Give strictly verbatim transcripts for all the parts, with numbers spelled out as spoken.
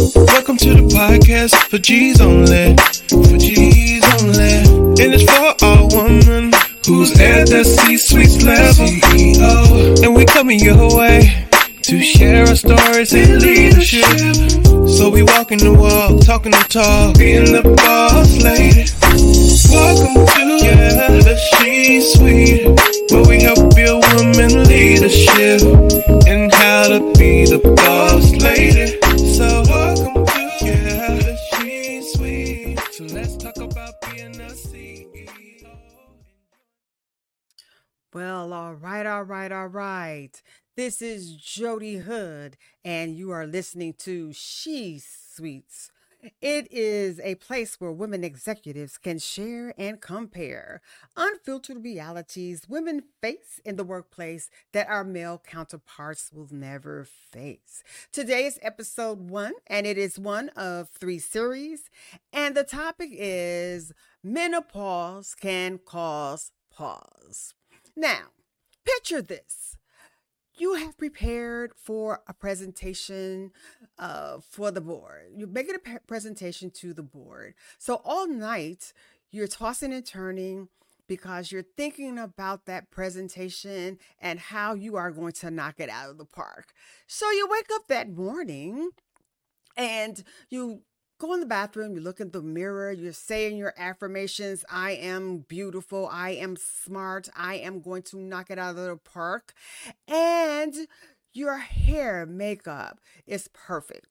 Welcome to the podcast for G's only, for G's only, and it's for all women who's at the C-Suites level, C E O, and we coming your way to share our stories and leadership. So we walking the walk, talking the talk, being the boss lady. Welcome to yeah, the She-Suites, where we help build women leadership and how to be the boss lady. So welcome to yeah, the She-Suites. So let's talk about being a C E O. Well, all right, all right, all right. This is Jodi Hood, and you are listening to She-Suites. It is a place where women executives can share and compare unfiltered realities women face in the workplace that our male counterparts will never face. Today is episode one, and it is one of three series, and the topic is menopause can cause pause. Now, picture this. You have prepared for a presentation uh, for the board. You're making a p- presentation to the board. So all night you're tossing and turning because you're thinking about that presentation and how you are going to knock it out of the park. So you wake up that morning and you go in the bathroom, you look in the mirror, you're saying your affirmations, I am beautiful, I am smart, I am going to knock it out of the park. And your hair makeup is perfect.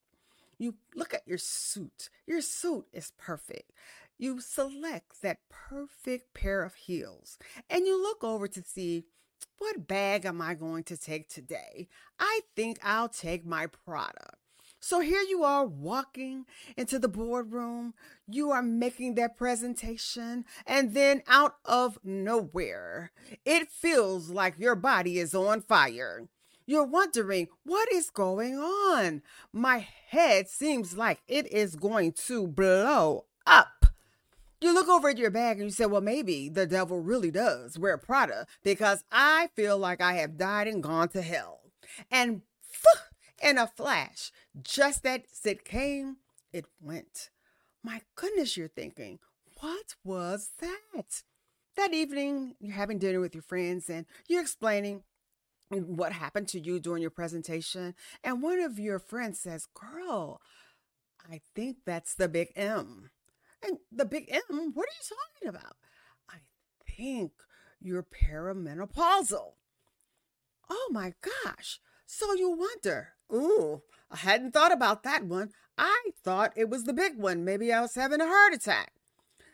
You look at your suit, your suit is perfect. You select that perfect pair of heels and you look over to see, what bag am I going to take today? I think I'll take my Prada. So here you are walking into the boardroom, you are making that presentation, and then out of nowhere, it feels like your body is on fire. You're wondering, what is going on? My head seems like it is going to blow up. You look over at your bag and you say, well, maybe the devil really does wear Prada because I feel like I have died and gone to hell. And phew, in a flash, just as it came, it went. My goodness, you're thinking, what was that? That evening, you're having dinner with your friends and you're explaining what happened to you during your presentation. And one of your friends says, girl, I think that's the big M. And the big M, what are you talking about? I think you're perimenopausal. Oh my gosh. So you wonder, ooh, I hadn't thought about that one. I thought it was the big one. Maybe I was having a heart attack.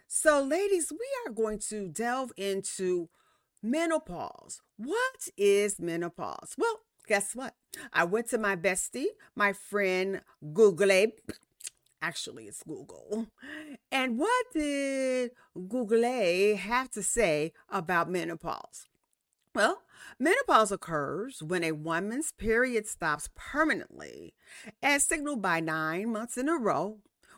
So ladies, we are going to delve into menopause. What is menopause? Well, guess what? I went to my bestie, my friend Google. Actually, it's Google. And what did Google have to say about menopause? Well, menopause occurs when a woman's period stops permanently, as signaled by nine months in a row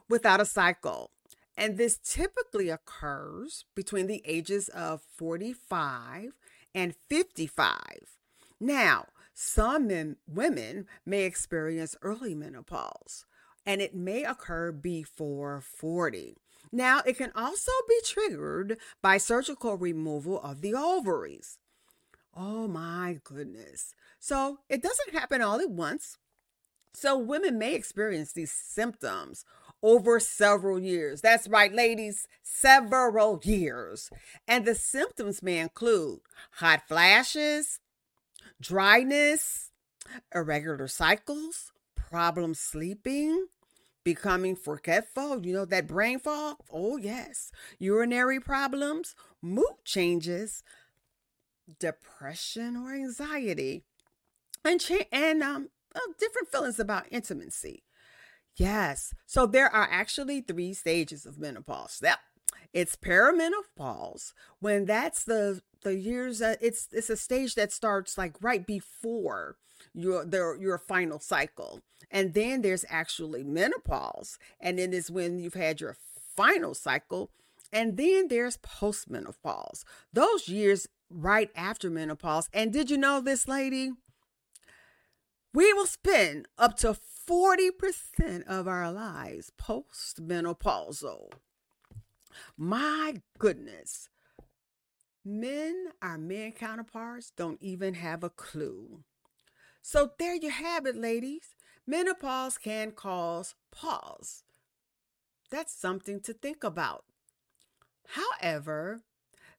without a cycle. And this typically occurs between the ages of forty-five and fifty-five. Now, some men, women may experience early menopause, and it may occur before forty. Now, it can also be triggered by surgical removal of the ovaries. Oh my goodness. So it doesn't happen all at once. So women may experience these symptoms over several years. That's right, ladies, several years. And the symptoms may include hot flashes, dryness, irregular cycles, problem sleeping, becoming forgetful, you know, that brain fog. Oh yes. Urinary problems, mood changes, depression or anxiety, and cha- and um uh, different feelings about intimacy. Yes, so there are actually three stages of menopause. Yep, it's perimenopause when that's the the years that it's it's a stage that starts like right before your the, your final cycle, and then there's actually menopause, and then is when you've had your final cycle, and then there's postmenopause. Those years right after menopause. And did you know this, lady? We will spend up to forty percent of our lives postmenopausal. My goodness. Men, our men counterparts, don't even have a clue. So there you have it, ladies. Menopause can cause pause. That's something to think about. However,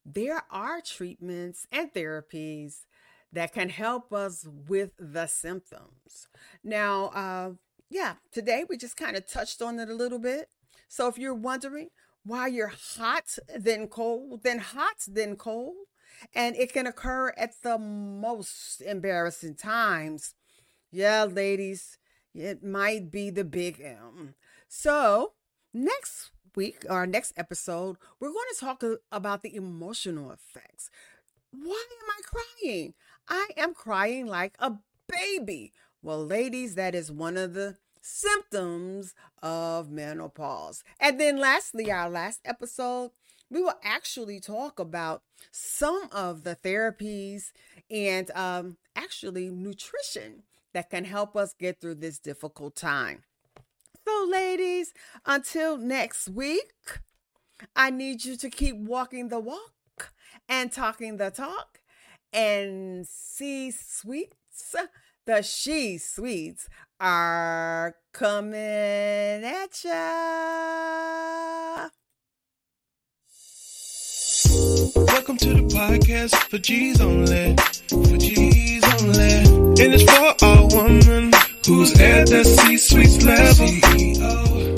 there are treatments and therapies that can help us with the symptoms. Now, uh, yeah, today we just kind of touched on it a little bit. So if you're wondering why you're hot, then cold, then hot, then cold, and it can occur at the most embarrassing times, yeah, ladies, it might be the big M. So next week, our next episode, we're going to talk about the emotional effects. Why am I crying? I am crying like a baby. Well, ladies, that is one of the symptoms of menopause. And then lastly, our last episode, we will actually talk about some of the therapies and um, actually nutrition that can help us get through this difficult time. So, ladies, until next week, I need you to keep walking the walk and talking the talk, and She-Suites, the She-Suites are coming at ya. Welcome to the podcast for G's only, for G's only, and it's for all women who's at the C-Suites level.